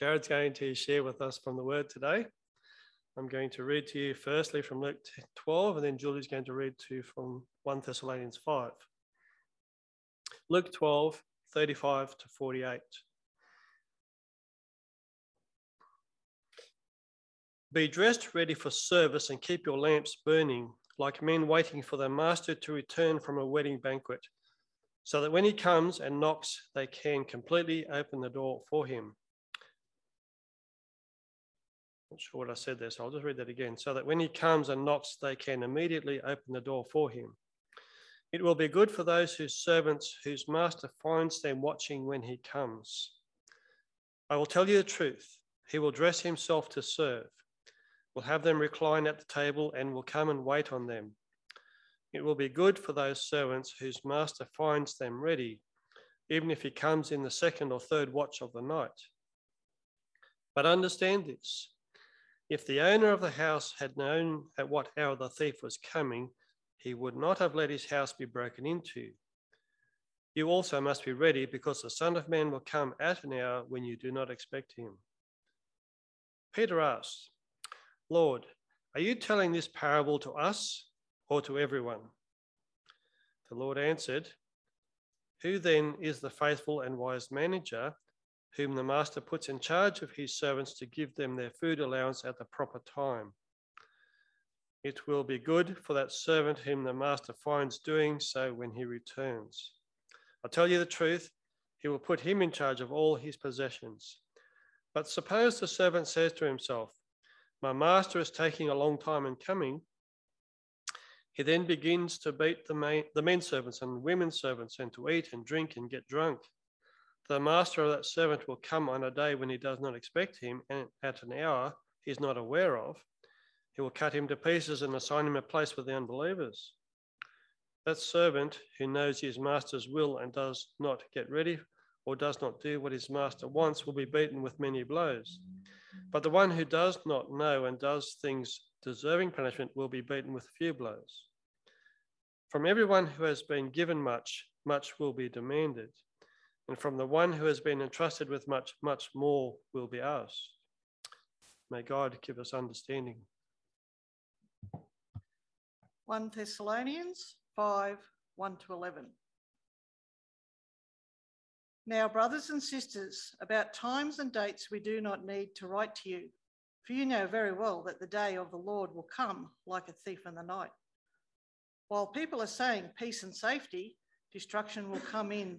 Jared's going to share with us from the word today. I'm going to read to you firstly from Luke 12, and then Julie's going to read to you from 1 Thessalonians 5. Luke 12, 35 to 48. Be dressed ready for service and keep your lamps burning, like men waiting for their master to return from a wedding banquet, so that when he comes and knocks, they can completely open the door for him. Not sure what I said there, so I'll just read that again. So that when he comes and knocks, they can immediately open the door for him. It will be good for those whose servants, whose master finds them watching when he comes. I will tell you the truth. He will dress himself to serve, will have them recline at the table, and will come and wait on them. It will be good for those servants whose master finds them ready, even if he comes in the second or third watch of the night. But understand this, if the owner of the house had known at what hour the thief was coming, he would not have let his house be broken into. You also must be ready, because the Son of Man will come at an hour when you do not expect him. Peter asked, Lord, are you telling this parable to us or to everyone? The Lord answered, Who then is the faithful and wise manager whom the master puts in charge of his servants to give them their food allowance at the proper time? It will be good for that servant whom the master finds doing so when he returns. I tell you the truth, he will put him in charge of all his possessions. But suppose the servant says to himself, My master is taking a long time in coming. He then begins to beat the men servants and women servants, and to eat and drink and get drunk. The master of that servant will come on a day when he does not expect him, and at an hour he is not aware of. He will cut him to pieces and assign him a place with the unbelievers. That servant who knows his master's will and does not get ready or does not do what his master wants will be beaten with many blows. But the one who does not know and does things deserving punishment will be beaten with few blows. From everyone who has been given much, much will be demanded. And from the one who has been entrusted with much, much more will be asked. May God give us understanding. 1 Thessalonians 5, 1 to 11. Now, brothers and sisters, about times and dates we do not need to write to you, for you know very well that the day of the Lord will come like a thief in the night. While people are saying peace and safety, destruction will come in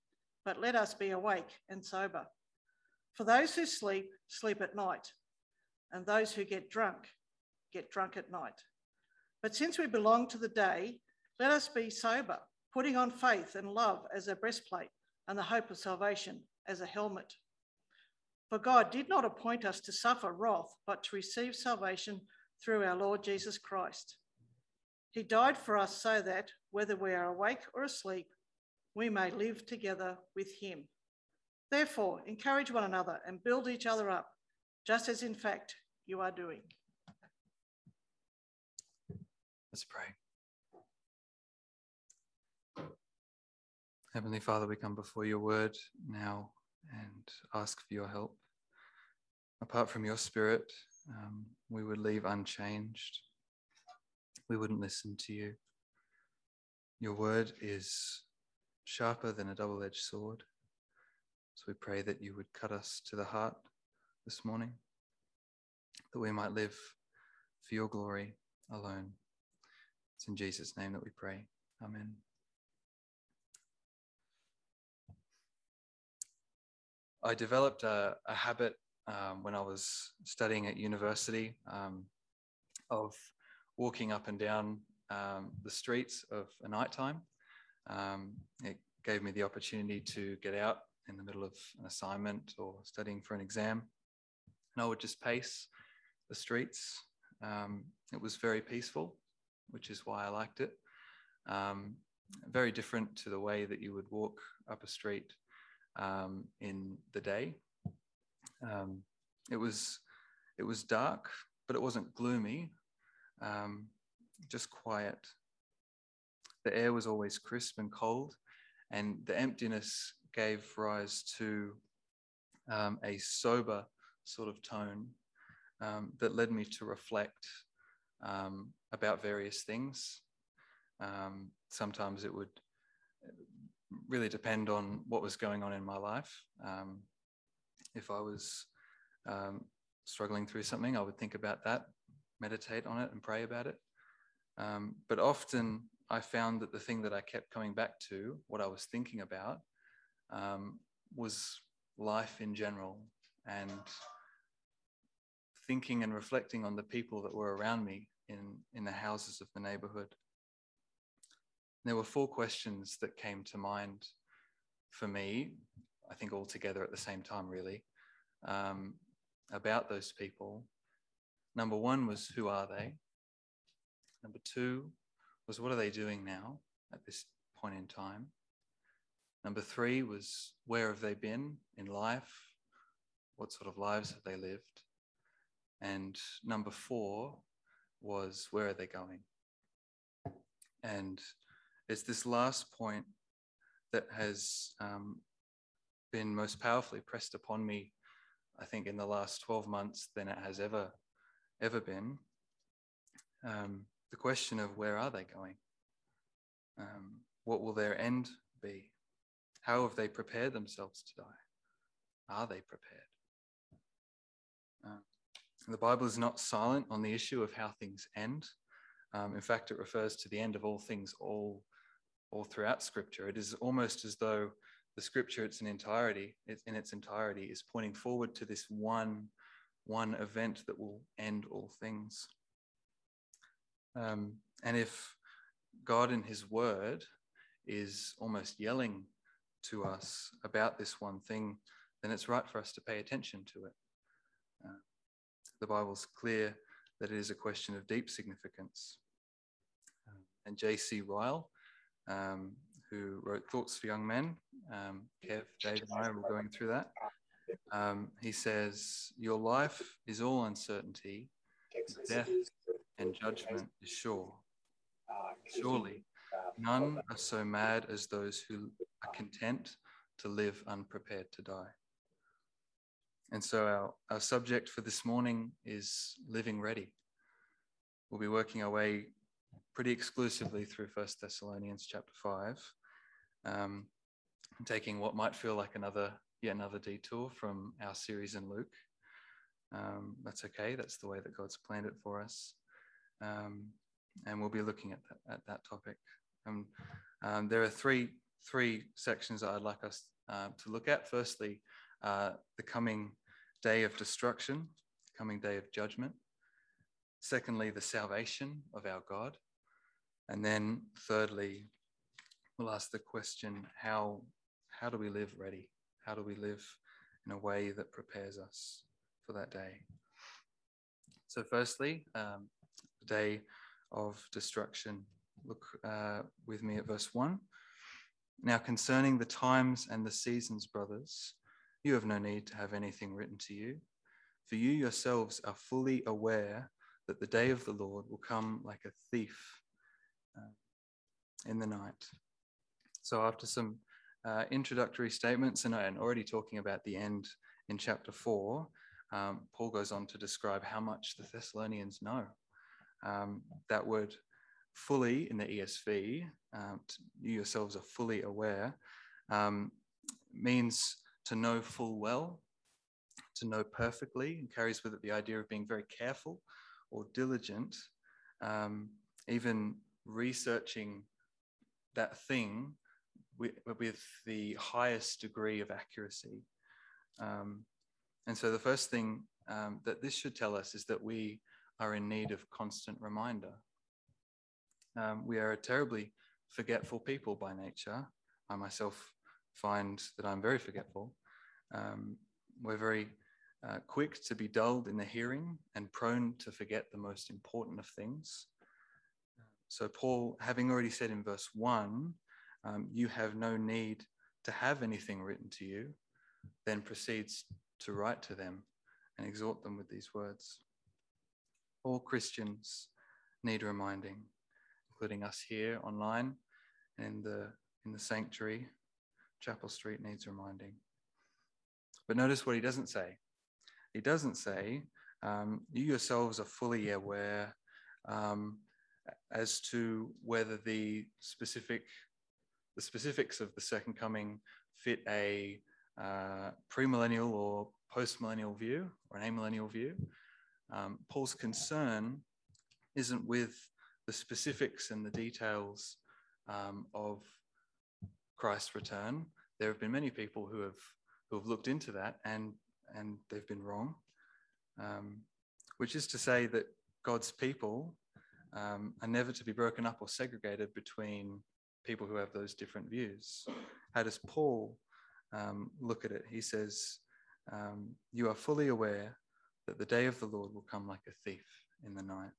but let us be awake and sober. For those who sleep, sleep at night, and those who get drunk at night. But since we belong to the day, let us be sober, putting on faith and love as a breastplate and the hope of salvation as a helmet. For God did not appoint us to suffer wrath, but to receive salvation through our Lord Jesus Christ. He died for us so that, whether we are awake or asleep, we may live together with him. Therefore, encourage one another and build each other up, just as in fact you are doing. Let's pray. Heavenly Father, we come before your word now and ask for your help. Apart from your spirit, we would leave unchanged. We wouldn't listen to you. Your word is sharper than a double-edged sword. So we pray that you would cut us to the heart this morning, that we might live for your glory alone. It's in Jesus' name that we pray. Amen. I developed a habit when I was studying at university of walking up and down the streets of a nighttime. It gave me the opportunity to get out in the middle of an assignment or studying for an exam and I would just pace the streets. It was very peaceful, which is why I liked it. Very different to the way that you would walk up a street in the day. It was dark, but it wasn't gloomy, just quiet. The air was always crisp and cold, and the emptiness gave rise to a sober sort of tone that led me to reflect about various things. Sometimes it would really depend on what was going on in my life. If I was struggling through something, I would think about that, meditate on it and pray about it. But often I found that the thing that I kept coming back to, what I was thinking about, was life in general, and thinking and reflecting on the people that were around me in the houses of the neighborhood. And there were four questions that came to mind for me, I think all together at the same time, really, about those people. Number one was, who are they? Number two was, what are they doing now at this point in time? Number three was, where have they been in life? What sort of lives have they lived? And number four was, where are they going? And it's this last point that has been most powerfully pressed upon me, I think, in the last 12 months than it has ever been. The question of, where are they going? What will their end be? How have they prepared themselves to die? Are they prepared? The Bible is not silent on the issue of how things end. In fact, it refers to the end of all things all throughout Scripture. It is almost as though the Scripture in its entirety is pointing forward to this one event that will end all things. And if God in his word is almost yelling to us about this one thing, then it's right for us to pay attention to it. The Bible's clear that it is a question of deep significance. And J.C. Ryle, who wrote Thoughts for Young Men, Kev, Dave and I were going through that. He says, your life is all uncertainty, death and judgment is sure. Surely, none are so mad as those who are content to live unprepared to die. And so our subject for this morning is living ready. We'll be working our way pretty exclusively through 1 Thessalonians chapter 5, taking what might feel like yet another detour from our series in Luke. That's okay. That's the way that God's planned it for us. And we'll be looking at that topic. There are three sections that I'd like us to look at. Firstly, the coming day of destruction, the coming day of judgment. Secondly, the salvation of our God. And then thirdly, we'll ask the question, how do we live ready? How do we live in a way that prepares us for that day? So firstly, the day of destruction. Look with me at verse 1. Now concerning the times and the seasons, brothers, you have no need to have anything written to you, for you yourselves are fully aware that the day of the Lord will come like a thief in the night. So after some introductory statements and already talking about the end in chapter 4, Paul goes on to describe how much the Thessalonians know. That word fully in the ESV, you yourselves are fully aware, means to know full well, to know perfectly, and carries with it the idea of being very careful or diligent, even researching that thing with the highest degree of accuracy. And so the first thing that this should tell us is that we are in need of constant reminder. We are a terribly forgetful people by nature. I myself find that I'm very forgetful. We're very quick to be dulled in the hearing and prone to forget the most important of things. So Paul, having already said in verse 1, you have no need to have anything written to you, then proceeds to write to them and exhort them with these words. All Christians need reminding, including us here online and in the sanctuary. Chapel Street needs reminding. But notice what he doesn't say. He doesn't say, you yourselves are fully aware as to whether the specifics of the second coming fit a premillennial or postmillennial view or an amillennial view. Paul's concern isn't with the specifics and the details of Christ's return. There have been many people who have looked into that and they've been wrong, which is to say that God's people are never to be broken up or segregated between people who have those different views. How does Paul look at it? He says, you are fully aware that the day of the Lord will come like a thief in the night.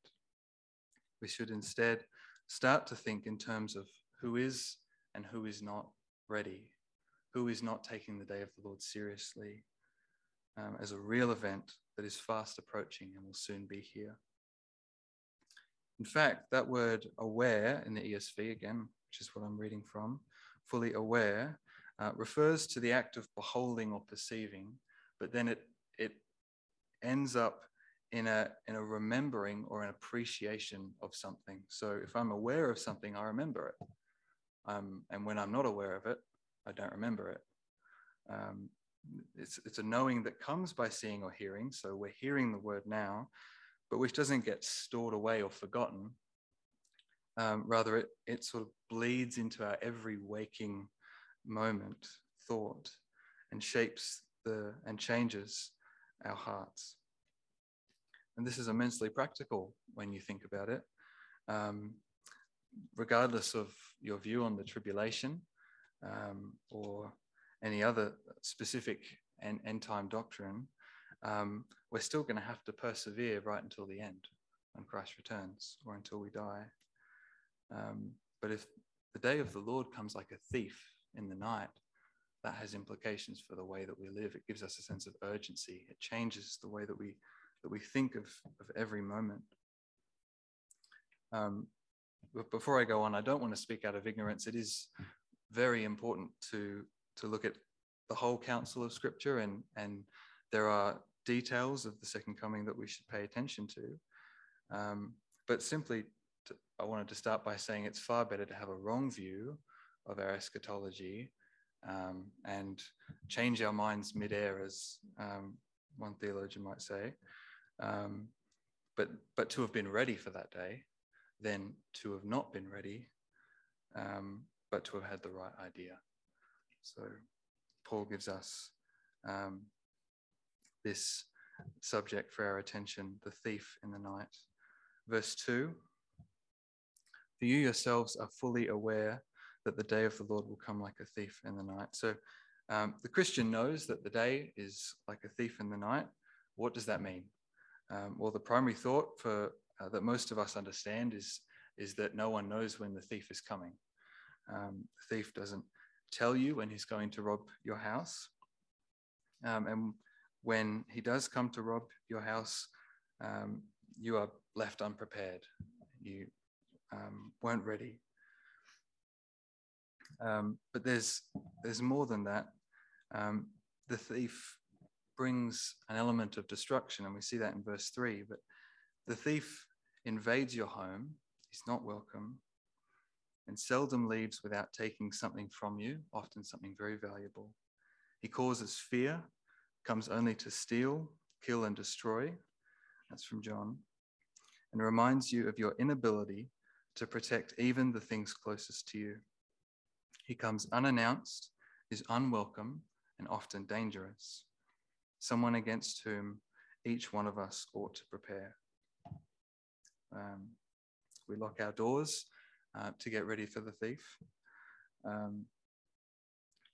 We should instead start to think in terms of who is and who is not ready, who is not taking the day of the Lord seriously as a real event that is fast approaching and will soon be here. In fact, that word aware in the ESV, again, which is what I'm reading from, fully aware, refers to the act of beholding or perceiving, but then it ends up in a remembering or an appreciation of something. So if I'm aware of something, I remember it. And when I'm not aware of it, I don't remember it. It's a knowing that comes by seeing or hearing. So we're hearing the word now, but which doesn't get stored away or forgotten. Rather, it sort of bleeds into our every waking moment, thought, and shapes and changes our hearts. And this is immensely practical when you think about it. Regardless of your view on the tribulation or any other specific end time doctrine, we're still going to have to persevere right until the end when Christ returns or until we die. But if the day of the Lord comes like a thief in the night, that has implications for the way that we live. It gives us a sense of urgency. It changes the way that we think of every moment. But before I go on, I don't want to speak out of ignorance. It is very important to look at the whole counsel of Scripture, and there are details of the second coming that we should pay attention to. But simply, I wanted to start by saying it's far better to have a wrong view of our eschatology and change our minds midair, as one theologian might say, but to have been ready for that day than to have not been ready, but to have had the right idea. So Paul gives us this subject for our attention, the thief in the night. Verse 2, for you yourselves are fully aware that the day of the Lord will come like a thief in the night. So the Christian knows that the day is like a thief in the night. What does that mean? Well, the primary thought for that most of us understand is that no one knows when the thief is coming. The thief doesn't tell you when he's going to rob your house. And when he does come to rob your house, you are left unprepared. You weren't ready. But there's more than that. The thief brings an element of destruction, and we see that in verse 3. But the thief invades your home, he's not welcome, and seldom leaves without taking something from you, often something very valuable. He causes fear, comes only to steal, kill, and destroy. That's from John. And reminds you of your inability to protect even the things closest to you. He comes unannounced, is unwelcome, and often dangerous. Someone against whom each one of us ought to prepare. We lock our doors to get ready for the thief.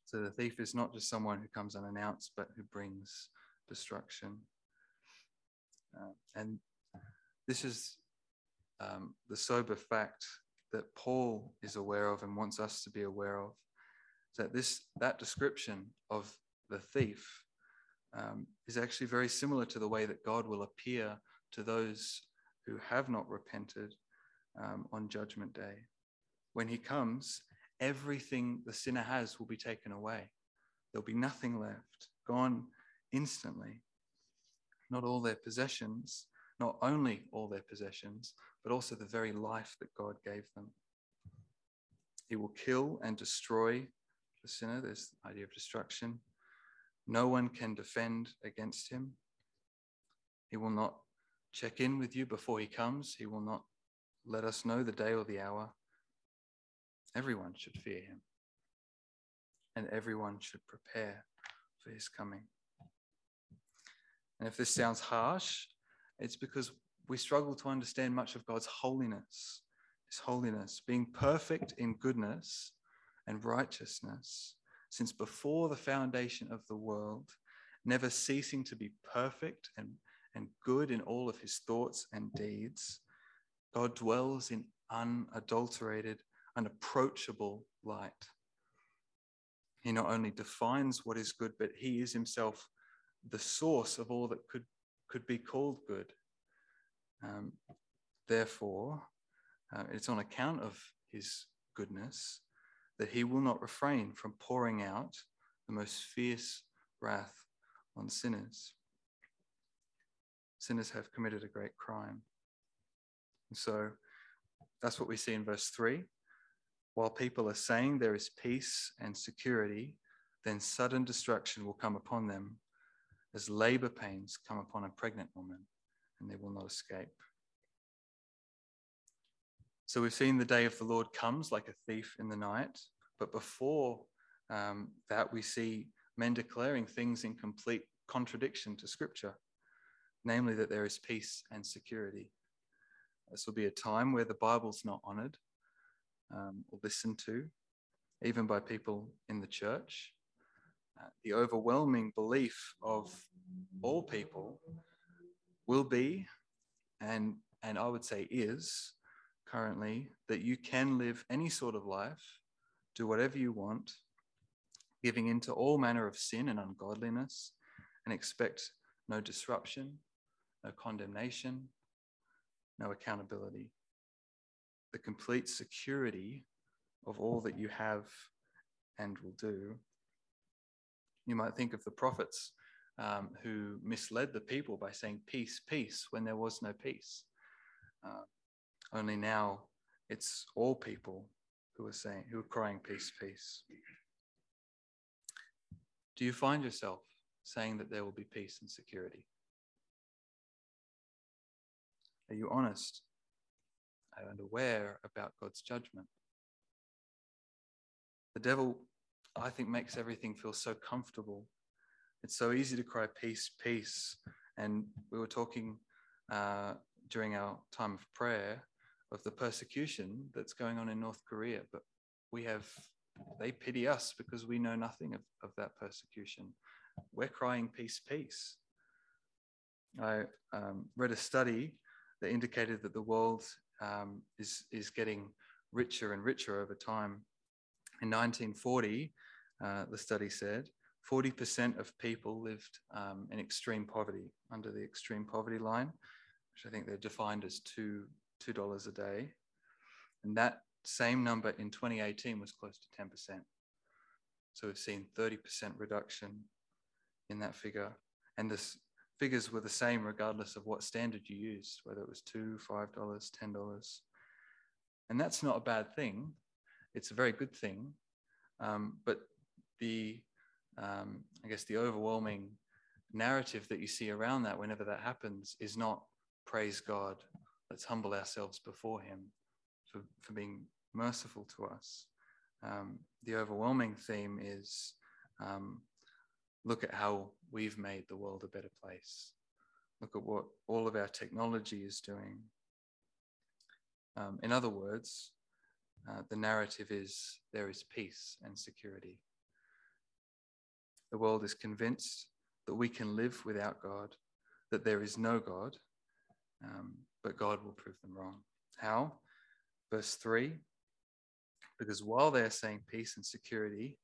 So the thief is not just someone who comes unannounced, but who brings destruction. And this is the sober fact that Paul is aware of and wants us to be aware of, that that description of the thief is actually very similar to the way that God will appear to those who have not repented on Judgment Day. When he comes, everything the sinner has will be taken away. There'll be nothing left, gone instantly. Not all their possessions, not only all their possessions, but also the very life that God gave them. He will kill and destroy the sinner. There's the idea of destruction. No one can defend against him. He will not check in with you before he comes. He will not let us know the day or the hour. Everyone should fear him, and everyone should prepare for his coming. And if this sounds harsh, it's because we struggle to understand much of God's holiness, his holiness, being perfect in goodness and righteousness, since before the foundation of the world, never ceasing to be perfect and good in all of his thoughts and deeds. God dwells in unadulterated, unapproachable light. He not only defines what is good, but he is himself the source of all that could be called good. Therefore, it's on account of his goodness that he will not refrain from pouring out the most fierce wrath on sinners. Sinners have committed a great crime. And so that's what we see in verse 3. While people are saying there is peace and security, then sudden destruction will come upon them as labor pains come upon a pregnant woman, and they will not escape. So we've seen the day of the Lord comes like a thief in the night, but before that we see men declaring things in complete contradiction to Scripture, namely that there is peace and security. This will be a time where the Bible's not honored or listened to, even by people in the church. The overwhelming belief of all people will be, and I would say is currently, that you can live any sort of life, do whatever you want, giving into all manner of sin and ungodliness, and expect no disruption, no condemnation, no accountability. The complete security of all that you have and will do. You might think of the prophets who misled the people by saying peace, peace, when there was no peace. Only now it's all people who are crying peace, peace. Do you find yourself saying that there will be peace and security? Are you honest and aware about God's judgment? The devil, I think, makes everything feel so comfortable. It's so easy to cry, peace, peace. And we were talking during our time of prayer of the persecution that's going on in North Korea. But they pity us because we know nothing of that persecution. We're crying, peace, peace. I read a study that indicated that the world is getting richer and richer over time. In 1940, the study said, 40% of people lived in extreme poverty, under the extreme poverty line, which I think they're defined as $2 a day. And that same number in 2018 was close to 10%. So we've seen 30% reduction in that figure. And the figures were the same regardless of what standard you used, whether it was $2, $5, $10. And that's not a bad thing. It's a very good thing, but the overwhelming narrative that you see around that whenever that happens is not, praise God, let's humble ourselves before him for being merciful to us. The overwhelming theme is, look at how we've made the world a better place. Look at what all of our technology is doing. In other words, the narrative is there is peace and security. The world is convinced that we can live without God, that there is no God, but God will prove them wrong. How? Verse 3, because while they are saying peace and security,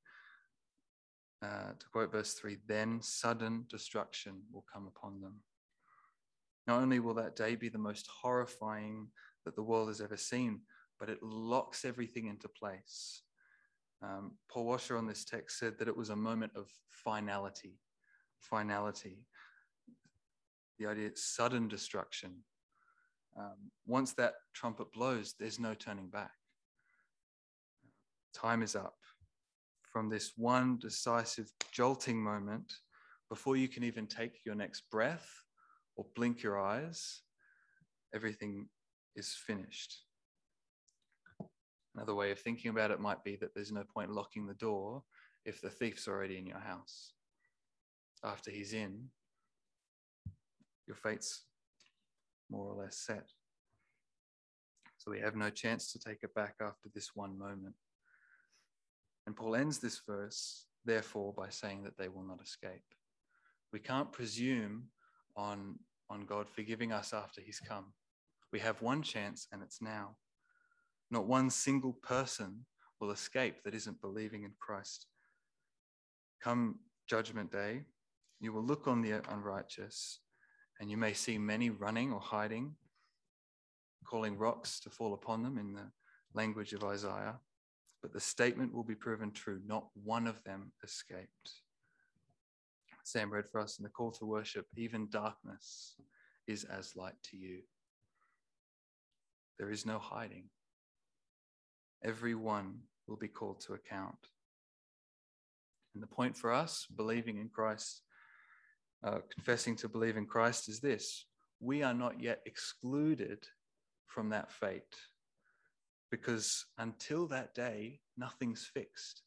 to quote verse 3, then sudden destruction will come upon them. Not only will that day be the most horrifying that the world has ever seen, but it locks everything into place. Paul Washer on this text said that it was a moment of finality. Finality. The idea of sudden destruction. Once that trumpet blows, there's no turning back. Time is up. From this one decisive jolting moment, before you can even take your next breath or blink your eyes, everything is finished. Another way of thinking about it might be that there's no point locking the door if the thief's already in your house. After he's in, your fate's more or less set. So we have no chance to take it back after this one moment. And Paul ends this verse, therefore, by saying that they will not escape. We can't presume on God forgiving us after he's come. We have one chance, and it's now. Not one single person will escape that isn't believing in Christ. Come judgment day, you will look on the unrighteous, and you may see many running or hiding, calling rocks to fall upon them in the language of Isaiah. But the statement will be proven true. Not one of them escaped. Sam read for us in the call to worship, even darkness is as light to you. There is no hiding. Everyone will be called to account. And the point for us, believing in Christ, confessing to believe in Christ is this. We are not yet excluded from that fate, because until that day, nothing's fixed.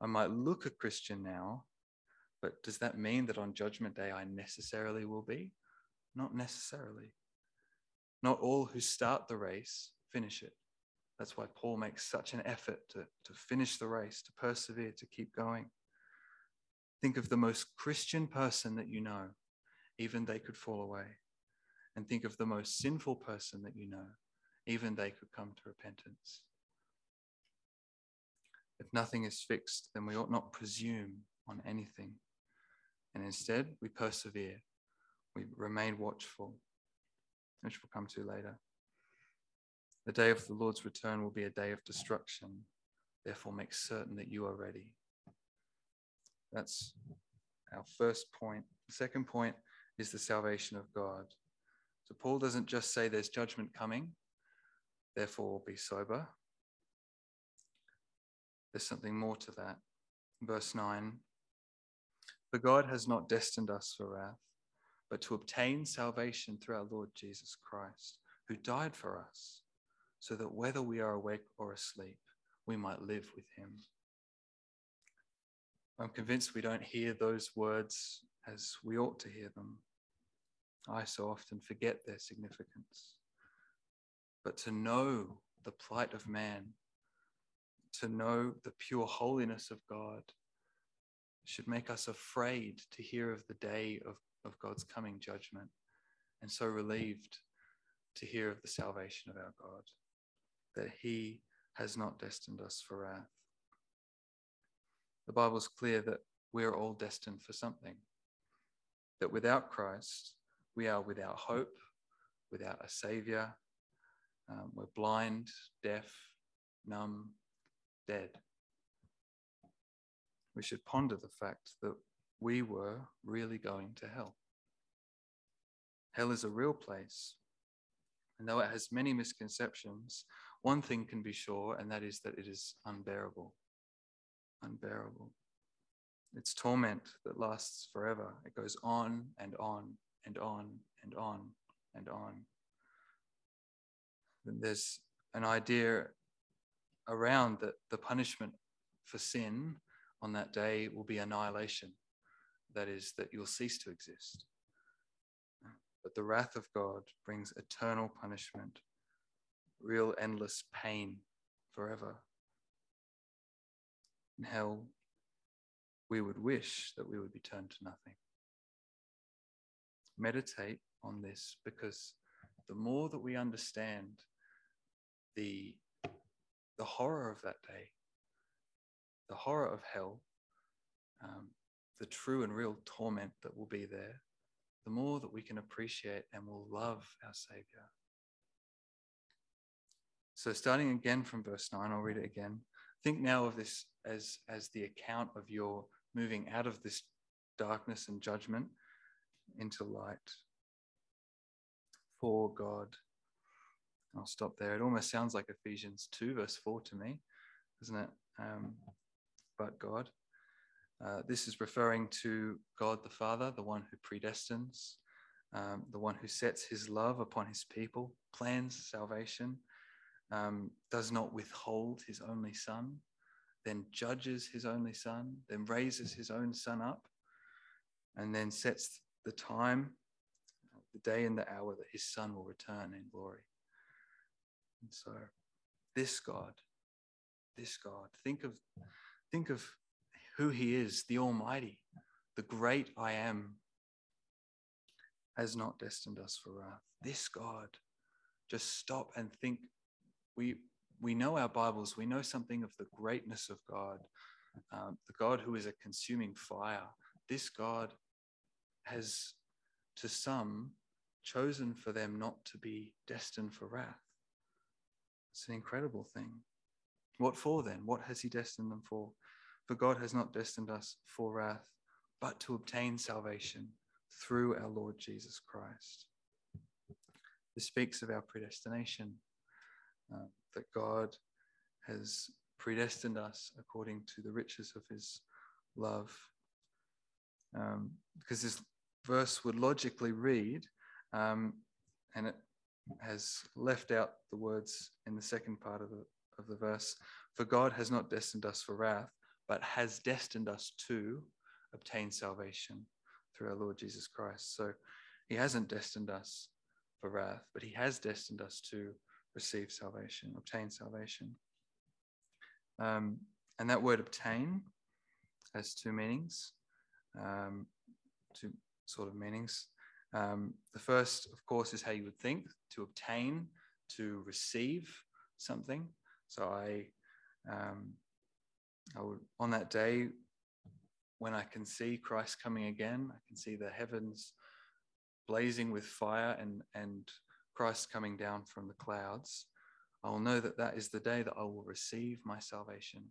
I might look a Christian now, but does that mean that on judgment day I necessarily will be? Not necessarily. Not all who start the race finish it. That's why Paul makes such an effort to finish the race, to persevere, to keep going. Think of the most Christian person that you know. Even they could fall away. And think of the most sinful person that you know. Even they could come to repentance. If nothing is fixed, then we ought not presume on anything. And instead, we persevere. We remain watchful, which we'll come to later. The day of the Lord's return will be a day of destruction. Therefore, make certain that you are ready. That's our first point. The second point is the salvation of God. So Paul doesn't just say there's judgment coming, therefore be sober. There's something more to that. Verse 9, for God has not destined us for wrath, but to obtain salvation through our Lord Jesus Christ, who died for us, so that whether we are awake or asleep, we might live with him. I'm convinced we don't hear those words as we ought to hear them. I so often forget their significance. But to know the plight of man, to know the pure holiness of God, should make us afraid to hear of the day of God's coming judgment, and so relieved to hear of the salvation of our God, that he has not destined us for wrath. The Bible's clear that we're all destined for something, that without Christ, we are without hope, without a saviour. We're blind, deaf, numb, dead. We should ponder the fact that we were really going to hell. Hell is a real place, and though it has many misconceptions, one thing can be sure, and that is that it is unbearable. Unbearable. It's torment that lasts forever. It goes on and on and on and on and on. There's an idea around that the punishment for sin on that day will be annihilation. That is, that you'll cease to exist. But the wrath of God brings eternal punishment, real endless pain forever. In hell, we would wish that we would be turned to nothing. Meditate on this, because the more that we understand the horror of that day, the horror of hell, the true and real torment that will be there, the more that we can appreciate and will love our Saviour. So starting again from verse 9, I'll read it again. Think now of this as the account of your moving out of this darkness and judgment into light for God. I'll stop there. It almost sounds like Ephesians 2, verse 4 to me, doesn't it? But God. This is referring to God the Father, the one who predestines, the one who sets his love upon his people, plans salvation, does not withhold his only son, then judges his only son, then raises his own son up, and then sets the time, the day and the hour that his son will return in glory. And so this God, think of who he is, the Almighty, the great I am, has not destined us for wrath. This God, just stop and think. We know our Bibles, we know something of the greatness of God, the God who is a consuming fire. This God has, to some, chosen for them not to be destined for wrath. It's an incredible thing. What for then? What has he destined them for? For God has not destined us for wrath, but to obtain salvation through our Lord Jesus Christ. This speaks of our predestination, that God has predestined us according to the riches of his love. Because this verse would logically read, and it has left out the words in the second part of the verse, for God has not destined us for wrath, but has destined us to obtain salvation through our Lord Jesus Christ. So he hasn't destined us for wrath, but he has destined us to receive salvation, obtain salvation. And that word obtain has two meanings, two sort of meanings. The first, of course, is how you would think, to obtain, to receive something. So I would, on that day, when I can see Christ coming again, I can see the heavens blazing with fire and Christ coming down from the clouds, I'll know that that is the day that I will receive my salvation,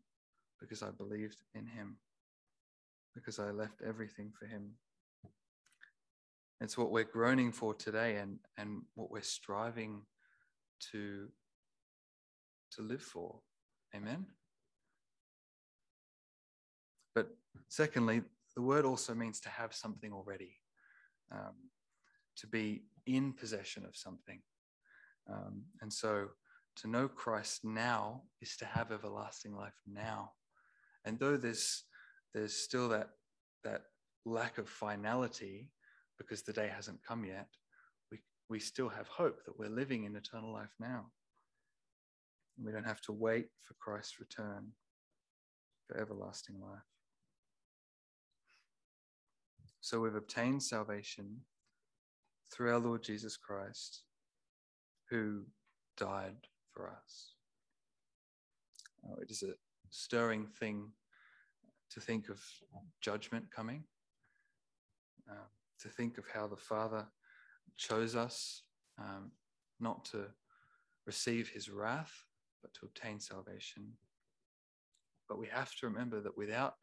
because I believed in him, because I left everything for him. It's what we're groaning for today and what we're striving to live for. Amen? But secondly, the word also means to have something already, to be in possession of something. And so to know Christ now is to have everlasting life now. And though there's still that lack of finality because the day hasn't come yet, we still have hope that we're living in eternal life now. And we don't have to wait for Christ's return for everlasting life. So we've obtained salvation through our Lord Jesus Christ, who died for us. It is a stirring thing to think of judgment coming, to think of how the Father chose us, not to receive his wrath, but to obtain salvation. But we have to remember that without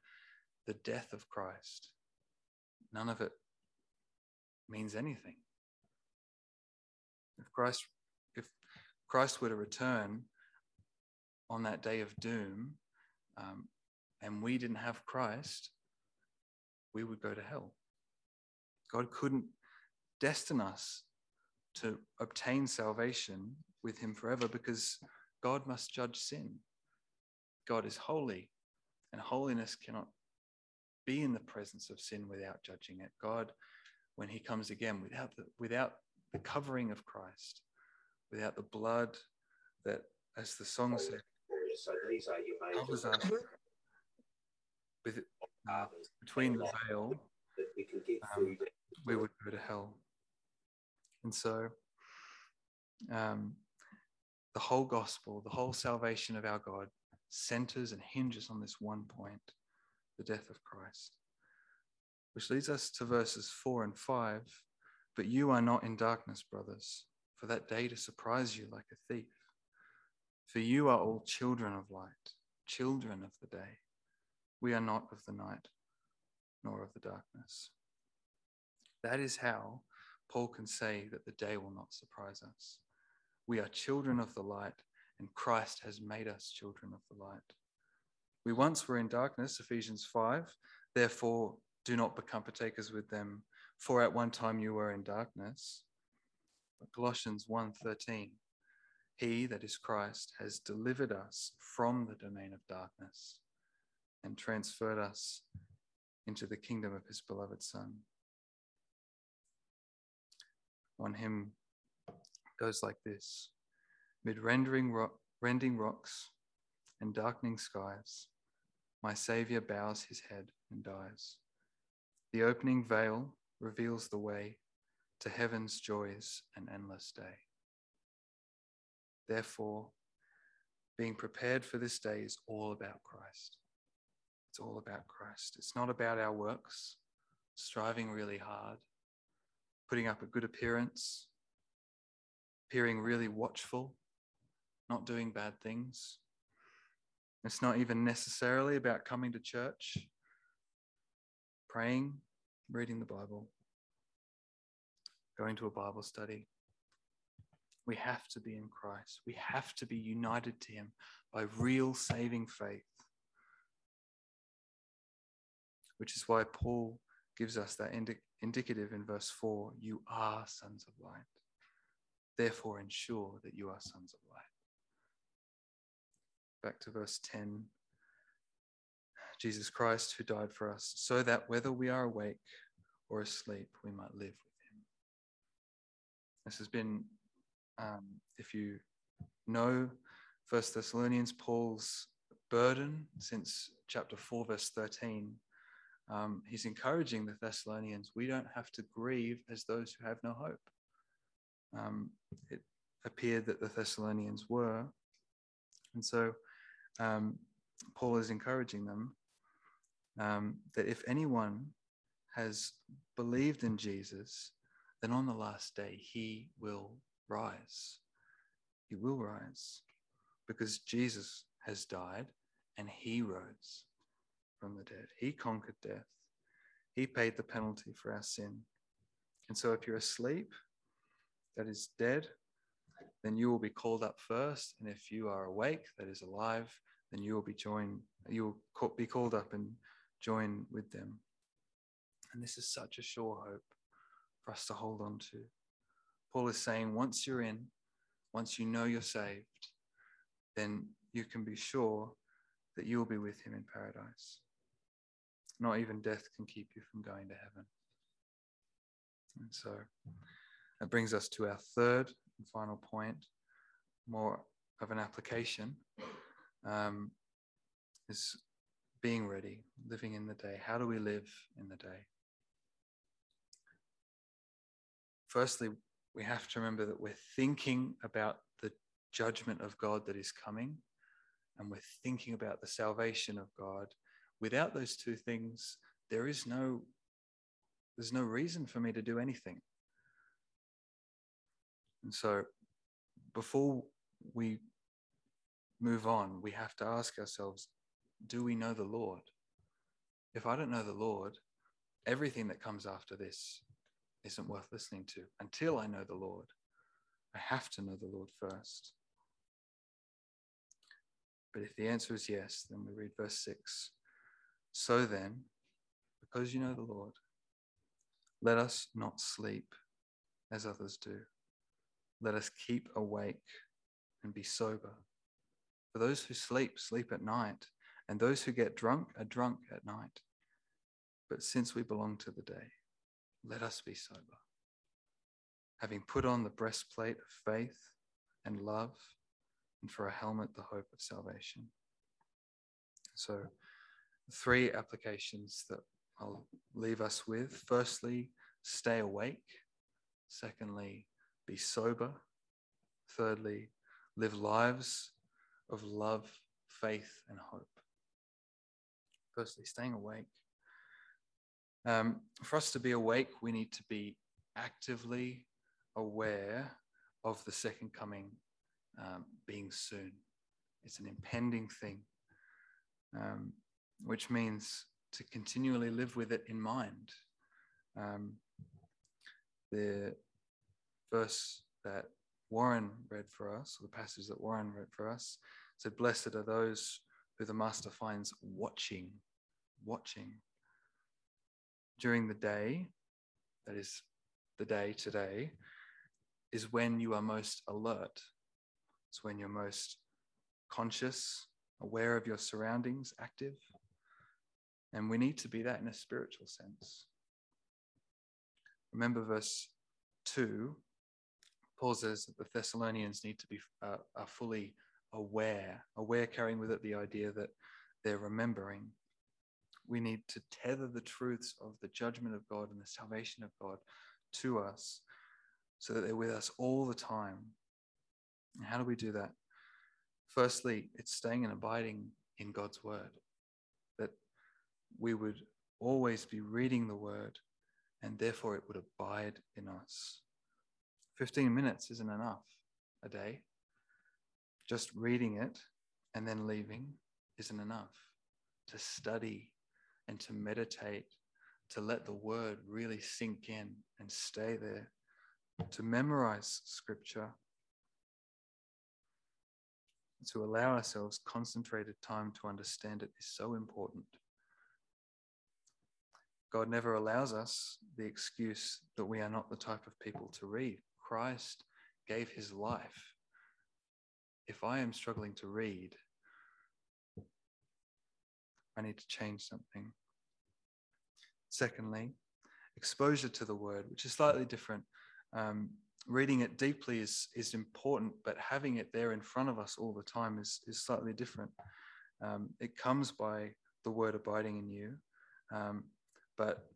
the death of Christ, none of it means anything. If Christ were to return on that day of doom, and we didn't have Christ, we would go to hell. God couldn't destine us to obtain salvation with him forever, because God must judge sin. God is holy, and holiness cannot be in the presence of sin without judging it. God, when he comes again, without the covering of Christ, without the blood that, as the song said, covers us, between the veil, we would go to hell. And so the whole gospel, the whole salvation of our God centers and hinges on this one point, the death of Christ, which leads us to verses 4 and 5. But you are not in darkness, brothers, for that day to surprise you like a thief. For you are all children of light, children of the day. We are not of the night, nor of the darkness. That is how Paul can say that the day will not surprise us. We are children of the light, and Christ has made us children of the light. We once were in darkness, Ephesians 5. Therefore, do not become partakers with them, for at one time you were in darkness. But Colossians 1:13, he, that is Christ, has delivered us from the domain of darkness and transferred us into the kingdom of his beloved Son. On him goes like this: mid rending rocks and darkening skies, my Saviour bows his head and dies. The opening veil reveals the way to heaven's joys and endless day. Therefore, being prepared for this day is all about Christ. It's all about Christ. It's not about our works, striving really hard, putting up a good appearance, appearing really watchful, not doing bad things. It's not even necessarily about coming to church, praying, reading the Bible, going to a Bible study. We have to be in Christ. We have to be united to him by real saving faith, which is why Paul gives us that indicative in verse 4, you are sons of light. Therefore, ensure that you are sons of light. Back to verse 10. Jesus Christ, who died for us, so that whether we are awake or asleep, we might live with him. This has been, if you know 1 Thessalonians, Paul's burden since chapter 4, verse 13. He's encouraging the Thessalonians, we don't have to grieve as those who have no hope. It appeared that the Thessalonians were. And so Paul is encouraging them that if anyone has believed in Jesus, then on the last day he will rise. He will rise because Jesus has died and he rose from the dead. He conquered death. He paid the penalty for our sin. And so if you're asleep, that is dead, then you will be called up first. And if you are awake, that is alive, then you will be called up and join with them. And this is such a sure hope for us to hold on to. Paul is saying, once you're in, once you know you're saved, then you can be sure that you will be with him in paradise. Not even death can keep you from going to heaven. And so that brings us to our third and final point, more of an application, is being ready, living in the day. How do we live in the day? Firstly, we have to remember that we're thinking about the judgment of God that is coming, and we're thinking about the salvation of God. Without those two things, there's no reason for me to do anything. And so before we move on, we have to ask ourselves, do we know the Lord? If I don't know the Lord, everything that comes after this isn't worth listening to until I know the Lord. I have to know the Lord first. But if the answer is yes, then we read verse 6. So then, because you know the Lord, let us not sleep as others do. Let us keep awake and be sober. For those who sleep, sleep at night, and those who get drunk are drunk at night. But since we belong to the day, let us be sober, having put on the breastplate of faith and love, and for a helmet, the hope of salvation. So three applications that I'll leave us with. Firstly, stay awake. Secondly, be sober. Thirdly, live lives of love, faith, and hope. Firstly, staying awake. For us to be awake, we need to be actively aware of the second coming being soon. It's an impending thing, which means to continually live with it in mind. The verse that Warren read for us, or the passage that Warren read for us, said, "Blessed are those who the master finds watching. During the day," that is the day today, is when you are most alert. It's when you're most conscious, aware of your surroundings, active. And we need to be that in a spiritual sense. Remember verse 2, Paul says that the Thessalonians need to be are fully aware, carrying with it the idea that they're remembering. We need to tether the truths of the judgment of God and the salvation of God to us so that they're with us all the time. And how do we do that? Firstly, it's staying and abiding in God's word, that we would always be reading the word and therefore it would abide in us. 15 minutes isn't enough a day. Just reading it and then leaving isn't enough. To study and to meditate, to let the word really sink in and stay there, to memorize scripture, to allow ourselves concentrated time to understand it is so important. God never allows us the excuse that we are not the type of people to read. Christ gave his life. If I am struggling to read, I need to change something. Secondly, exposure to the word, which is slightly different. Reading it deeply is important, but having it there in front of us all the time is slightly different. It comes by the word abiding in you. But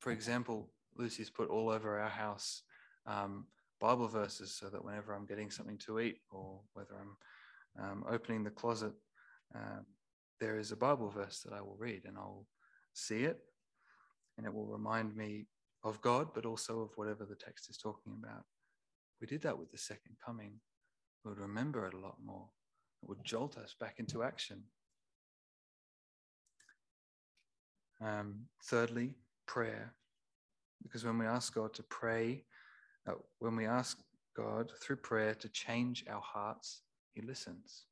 for example, Lucy's put all over our house Bible verses so that whenever I'm getting something to eat or whether I'm opening the closet, there is a Bible verse that I will read and I'll see it and it will remind me of God, but also of whatever the text is talking about. We did that with the second coming. We would remember it a lot more. It would jolt us back into action. Thirdly, prayer. Because when we ask God to pray, when we ask God through prayer to change our hearts, he listens.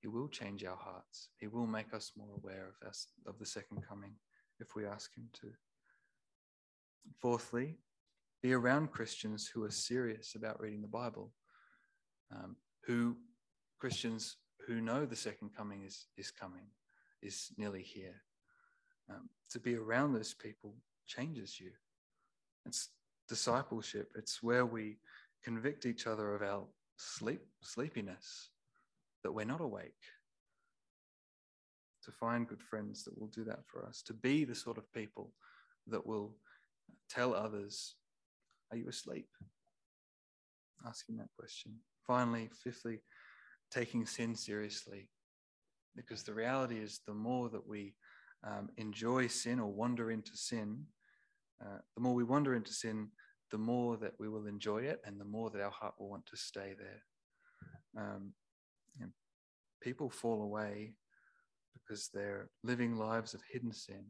He will change our hearts. He will make us more aware of us, of the second coming, if we ask him to. Fourthly, be around Christians who are serious about reading the Bible, Christians who know the second coming is nearly here. To be around those people changes you. It's discipleship. It's where we convict each other of our sleepiness, that we're not awake. To find good friends that will do that for us. To be the sort of people that will tell others, are you asleep? Asking that question. Finally, fifthly, taking sin seriously. Because the reality is the more that we enjoy sin or wander into sin, the more we wander into sin, the more that we will enjoy it and the more that our heart will want to stay there. And people fall away because they're living lives of hidden sin.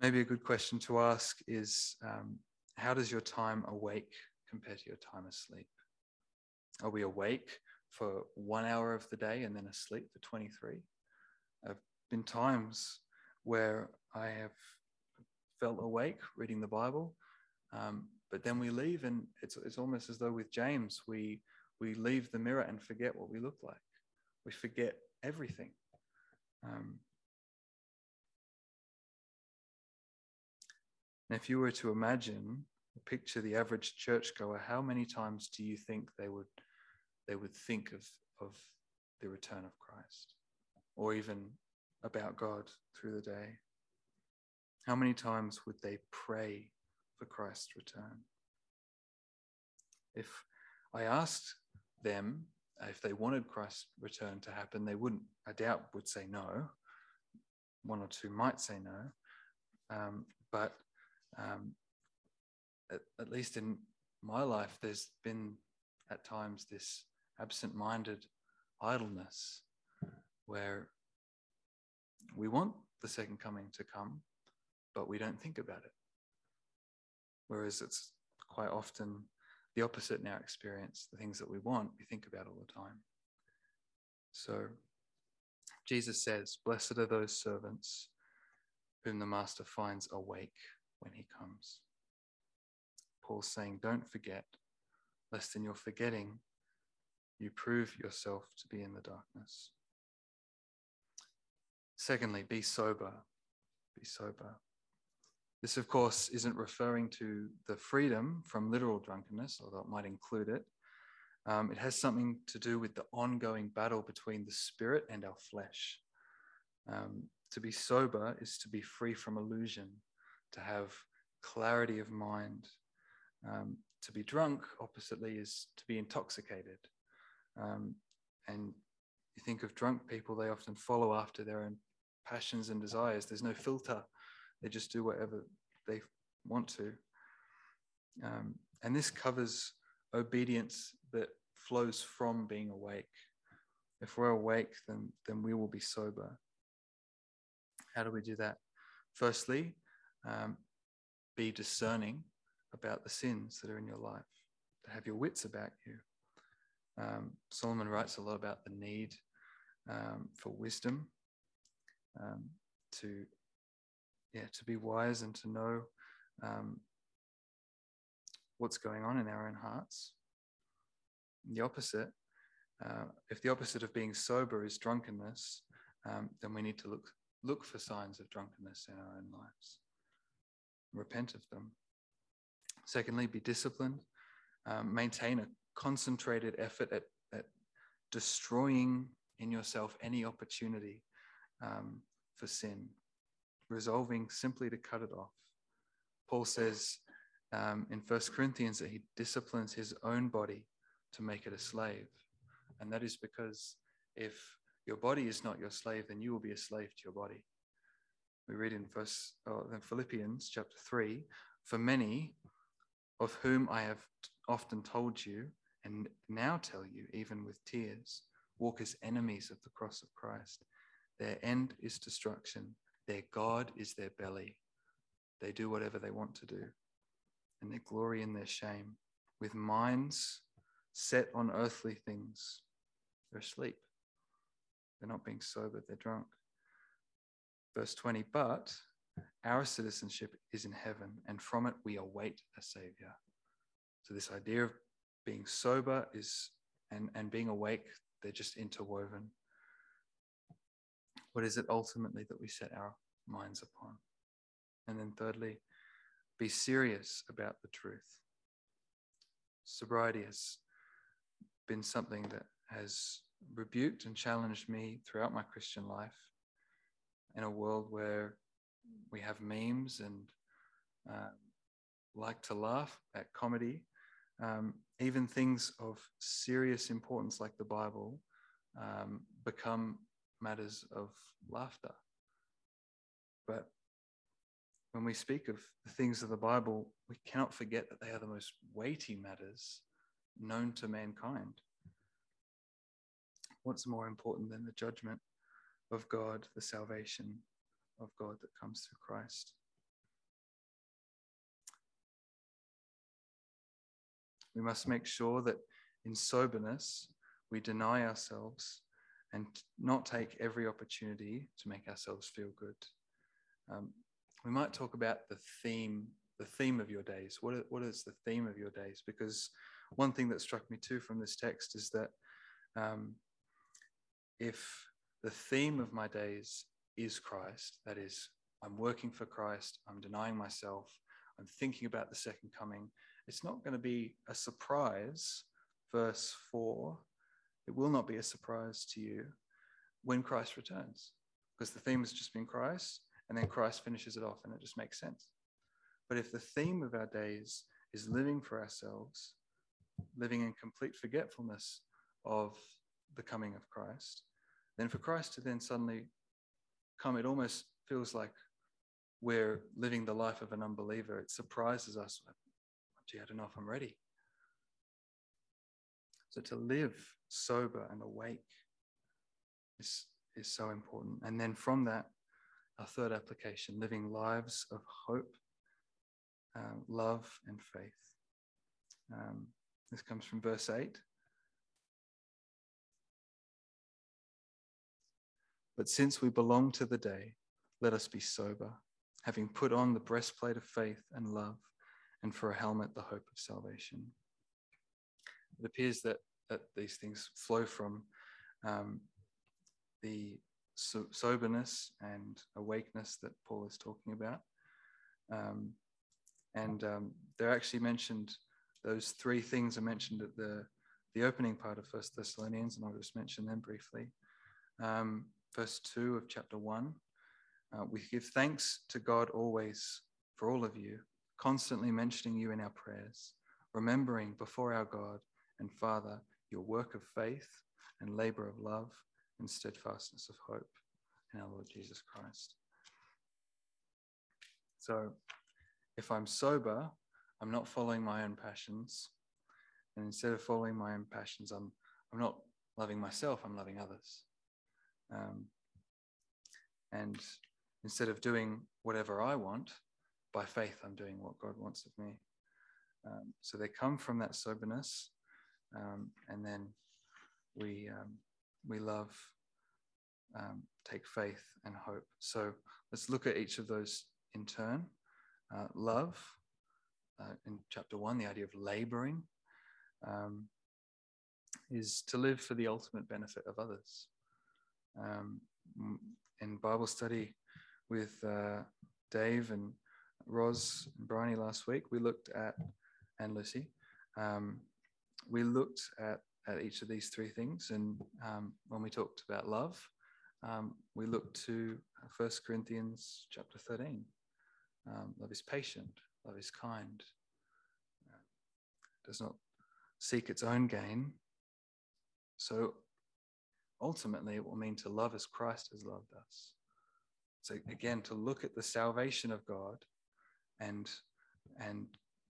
Maybe a good question to ask is, how does your time awake compare to your time asleep? Are we awake for 1 hour of the day and then asleep for 23? There have been times where I have felt awake reading the Bible, but then we leave and it's almost as though with James, we leave the mirror and forget what we look like. We forget everything. And if you were to imagine picture the average churchgoer, how many times do you think they would think of the return of Christ, or even about God through the day? How many times would they pray for Christ's return? If I asked them if they wanted Christ's return to happen, they wouldn't, I doubt, would say no. One or two might say no. But at least in my life, there's been at times this absent-minded idleness where we want the second coming to come, but we don't think about it. Whereas it's quite often the opposite in our experience. The things that we want, we think about all the time. So Jesus says, "Blessed are those servants whom the master finds awake when he comes." Paul's saying, don't forget, lest in your forgetting, you prove yourself to be in the darkness. Secondly, be sober. Be sober. This, of course, isn't referring to the freedom from literal drunkenness, although it might include it. It has something to do with the ongoing battle between the spirit and our flesh. To be sober is to be free from illusion, to have clarity of mind. To be drunk, oppositely, is to be intoxicated. And you think of drunk people, they often follow after their own passions and desires. There's no filter. They just do whatever they want to. And this covers obedience that flows from being awake. If we're awake, then we will be sober. How do we do that? Firstly, be discerning about the sins that are in your life, to have your wits about you. Solomon writes a lot about the need for wisdom, to be wise and to know what's going on in our own hearts. And the opposite, if the opposite of being sober is drunkenness, then we need to look for signs of drunkenness in our own lives, repent of them. Secondly, be disciplined. Maintain a concentrated effort at destroying in yourself any opportunity for sin, resolving simply to cut it off. Paul says in 1 Corinthians that he disciplines his own body to make it a slave. And that is because if your body is not your slave, then you will be a slave to your body. We read in Philippians chapter 3, "For many of whom I have often told you, and now tell you, even with tears, walk as enemies of the cross of Christ. Their end is destruction. Their God is their belly. They do whatever they want to do, and their glory in their shame, with minds set on earthly things." They're asleep. They're not being sober. They're drunk. Verse 20, "But our citizenship is in heaven, and from it we await a Saviour." So this idea of being sober is and being awake, they're just interwoven. What is it ultimately that we set our minds upon? And then thirdly, be serious about the truth. Sobriety has been something that has rebuked and challenged me throughout my Christian life, in a world where we have memes and like to laugh at comedy. Even things of serious importance like the Bible become matters of laughter. But when we speak of the things of the Bible, we cannot forget that they are the most weighty matters known to mankind. What's more important than the judgment of God, the salvation of God that comes through Christ? We must make sure that in soberness, we deny ourselves and not take every opportunity to make ourselves feel good. We might talk about the theme of your days. What is the theme of your days? Because one thing that struck me too from this text is that if the theme of my days is Christ, that is, I'm working for Christ, I'm denying myself, and thinking about the second coming, it's not going to be a surprise, verse 4, it will not be a surprise to you when Christ returns, because the theme has just been Christ, and then Christ finishes it off, and it just makes sense. But if the theme of our days is living for ourselves, living in complete forgetfulness of the coming of Christ, then for Christ to then suddenly come, it almost feels like we're living the life of an unbeliever. It surprises us. Gee, I don't know if I'm ready. So to live sober and awake is so important. And then from that, our third application, living lives of hope, love, and faith. This comes from verse 8. But since we belong to the day, let us be sober, having put on the breastplate of faith and love, and for a helmet, the hope of salvation. It appears that these things flow from the soberness and awakeness that Paul is talking about. They're actually mentioned, those three things are mentioned at the opening part of 1 Thessalonians, and I'll just mention them briefly. Verse 2 of chapter 1, we give thanks to God always for all of you, constantly mentioning you in our prayers, remembering before our God and Father your work of faith and labor of love and steadfastness of hope in our Lord Jesus Christ. So if I'm sober, I'm not following my own passions. And instead of following my own passions, I'm not loving myself, I'm loving others. And instead of doing whatever I want, by faith I'm doing what God wants of me. So they come from that soberness, and then we love, take faith and hope. So let's look at each of those in turn. Love, in chapter 1, the idea of laboring, is to live for the ultimate benefit of others. In Bible study with Dave and Roz and Bryony last week, we looked at, and Lucy, we looked at each of these three things. And when we talked about love, we looked to 1 Corinthians chapter 13. Love is patient, love is kind, does not seek its own gain. So ultimately, it will mean to love as Christ has loved us. So again, to look at the salvation of God and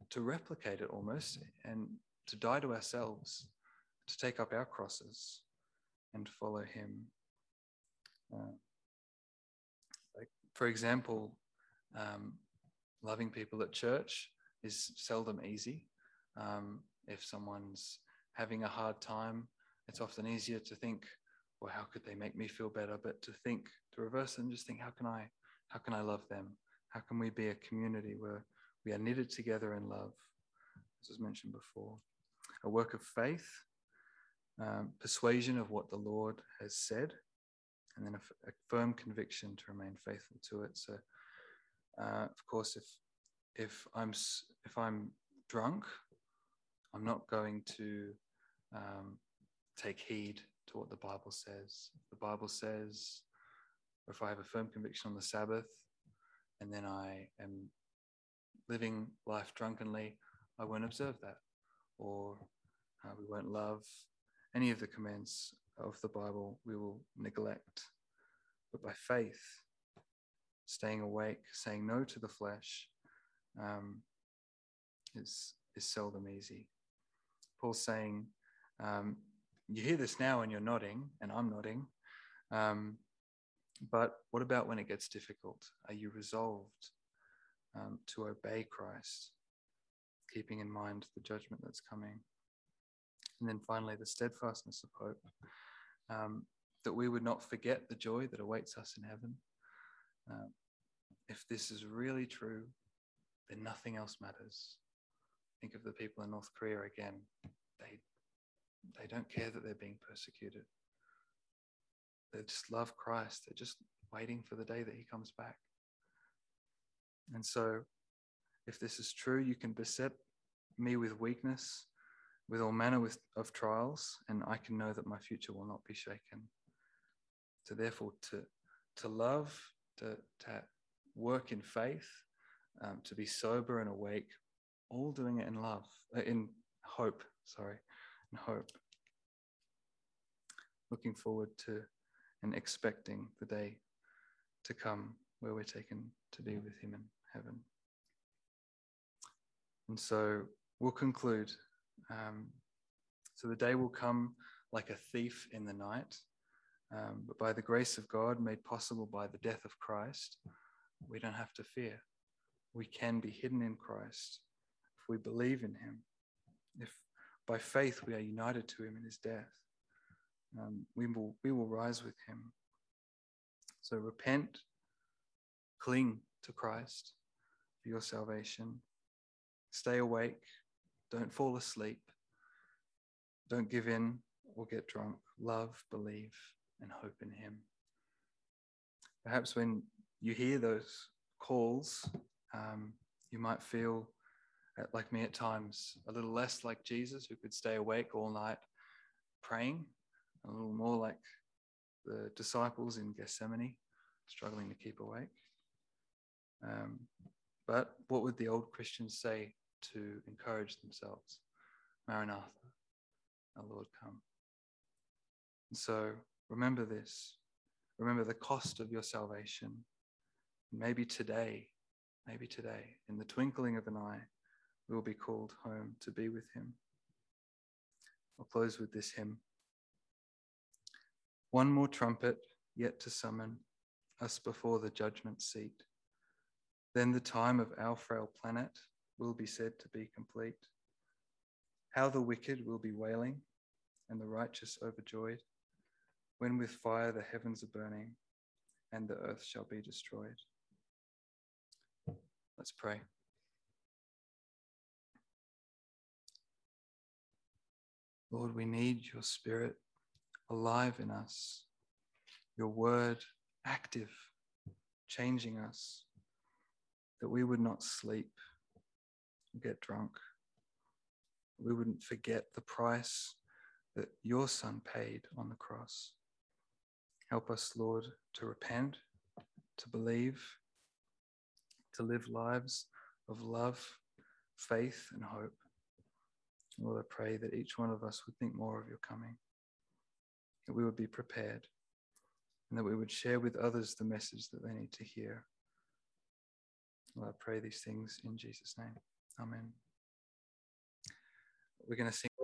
to replicate it almost, and to die to ourselves, to take up our crosses and follow him. Like for example, loving people at church is seldom easy. If someone's having a hard time, it's often easier to think, well, how could they make me feel better? But to reverse and just think, how can I love them? How can we be a community where we are knitted together in love? As was mentioned before, a work of faith, persuasion of what the Lord has said, and then a firm conviction to remain faithful to it. So, of course, if I'm drunk, I'm not going to take heed to what the Bible says. If the Bible says, or if I have a firm conviction on the Sabbath, and then I am living life drunkenly, I won't observe that, or we won't love any of the commands of the Bible. We will neglect. But by faith, staying awake, saying no to the flesh, is seldom easy. Paul's saying, you hear this now and you're nodding, and I'm nodding, but what about when it gets difficult? Are you resolved to obey Christ, keeping in mind the judgment that's coming? And then finally, the steadfastness of hope, that we would not forget the joy that awaits us in heaven. If this is really true, then nothing else matters. Think of the people in North Korea again. They don't care that they're being persecuted. They just love Christ. They're just waiting for the day that he comes back. And so if this is true, you can beset me with weakness, with all manner of trials, and I can know that my future will not be shaken. So therefore, to love, to work in faith, to be sober and awake, all doing it in love, in hope. Looking forward to and expecting the day to come where we're taken to be with him in heaven. And so we'll conclude. So the day will come like a thief in the night, but by the grace of God, made possible by the death of Christ, we don't have to fear. We can be hidden in Christ if we believe in him. If by faith we are united to him in his death, we will rise with him. So repent, cling to Christ for your salvation. Stay awake, don't fall asleep, don't give in or get drunk. Love, believe, and hope in him. Perhaps when you hear those calls, you might feel, like me at times, a little less like Jesus, who could stay awake all night praying, a little more like the disciples in Gethsemane, struggling to keep awake. But what would the old Christians say to encourage themselves? Maranatha, our Lord, come. And so remember this. Remember the cost of your salvation. Maybe today, in the twinkling of an eye, we will be called home to be with him. I'll close with this hymn. One more trumpet yet to summon us before the judgment seat. Then the time of our frail planet will be said to be complete. How the wicked will be wailing and the righteous overjoyed, when with fire the heavens are burning and the earth shall be destroyed. Let's pray. Lord, we need your Spirit alive in us, your word active, changing us, that we would not sleep, get drunk. We wouldn't forget the price that your Son paid on the cross. Help us, Lord, to repent, to believe, to live lives of love, faith, and hope. Lord, I pray that each one of us would think more of your coming, that we would be prepared, and that we would share with others the message that they need to hear. Well, I pray these things in Jesus' name. Amen. We're going to sing.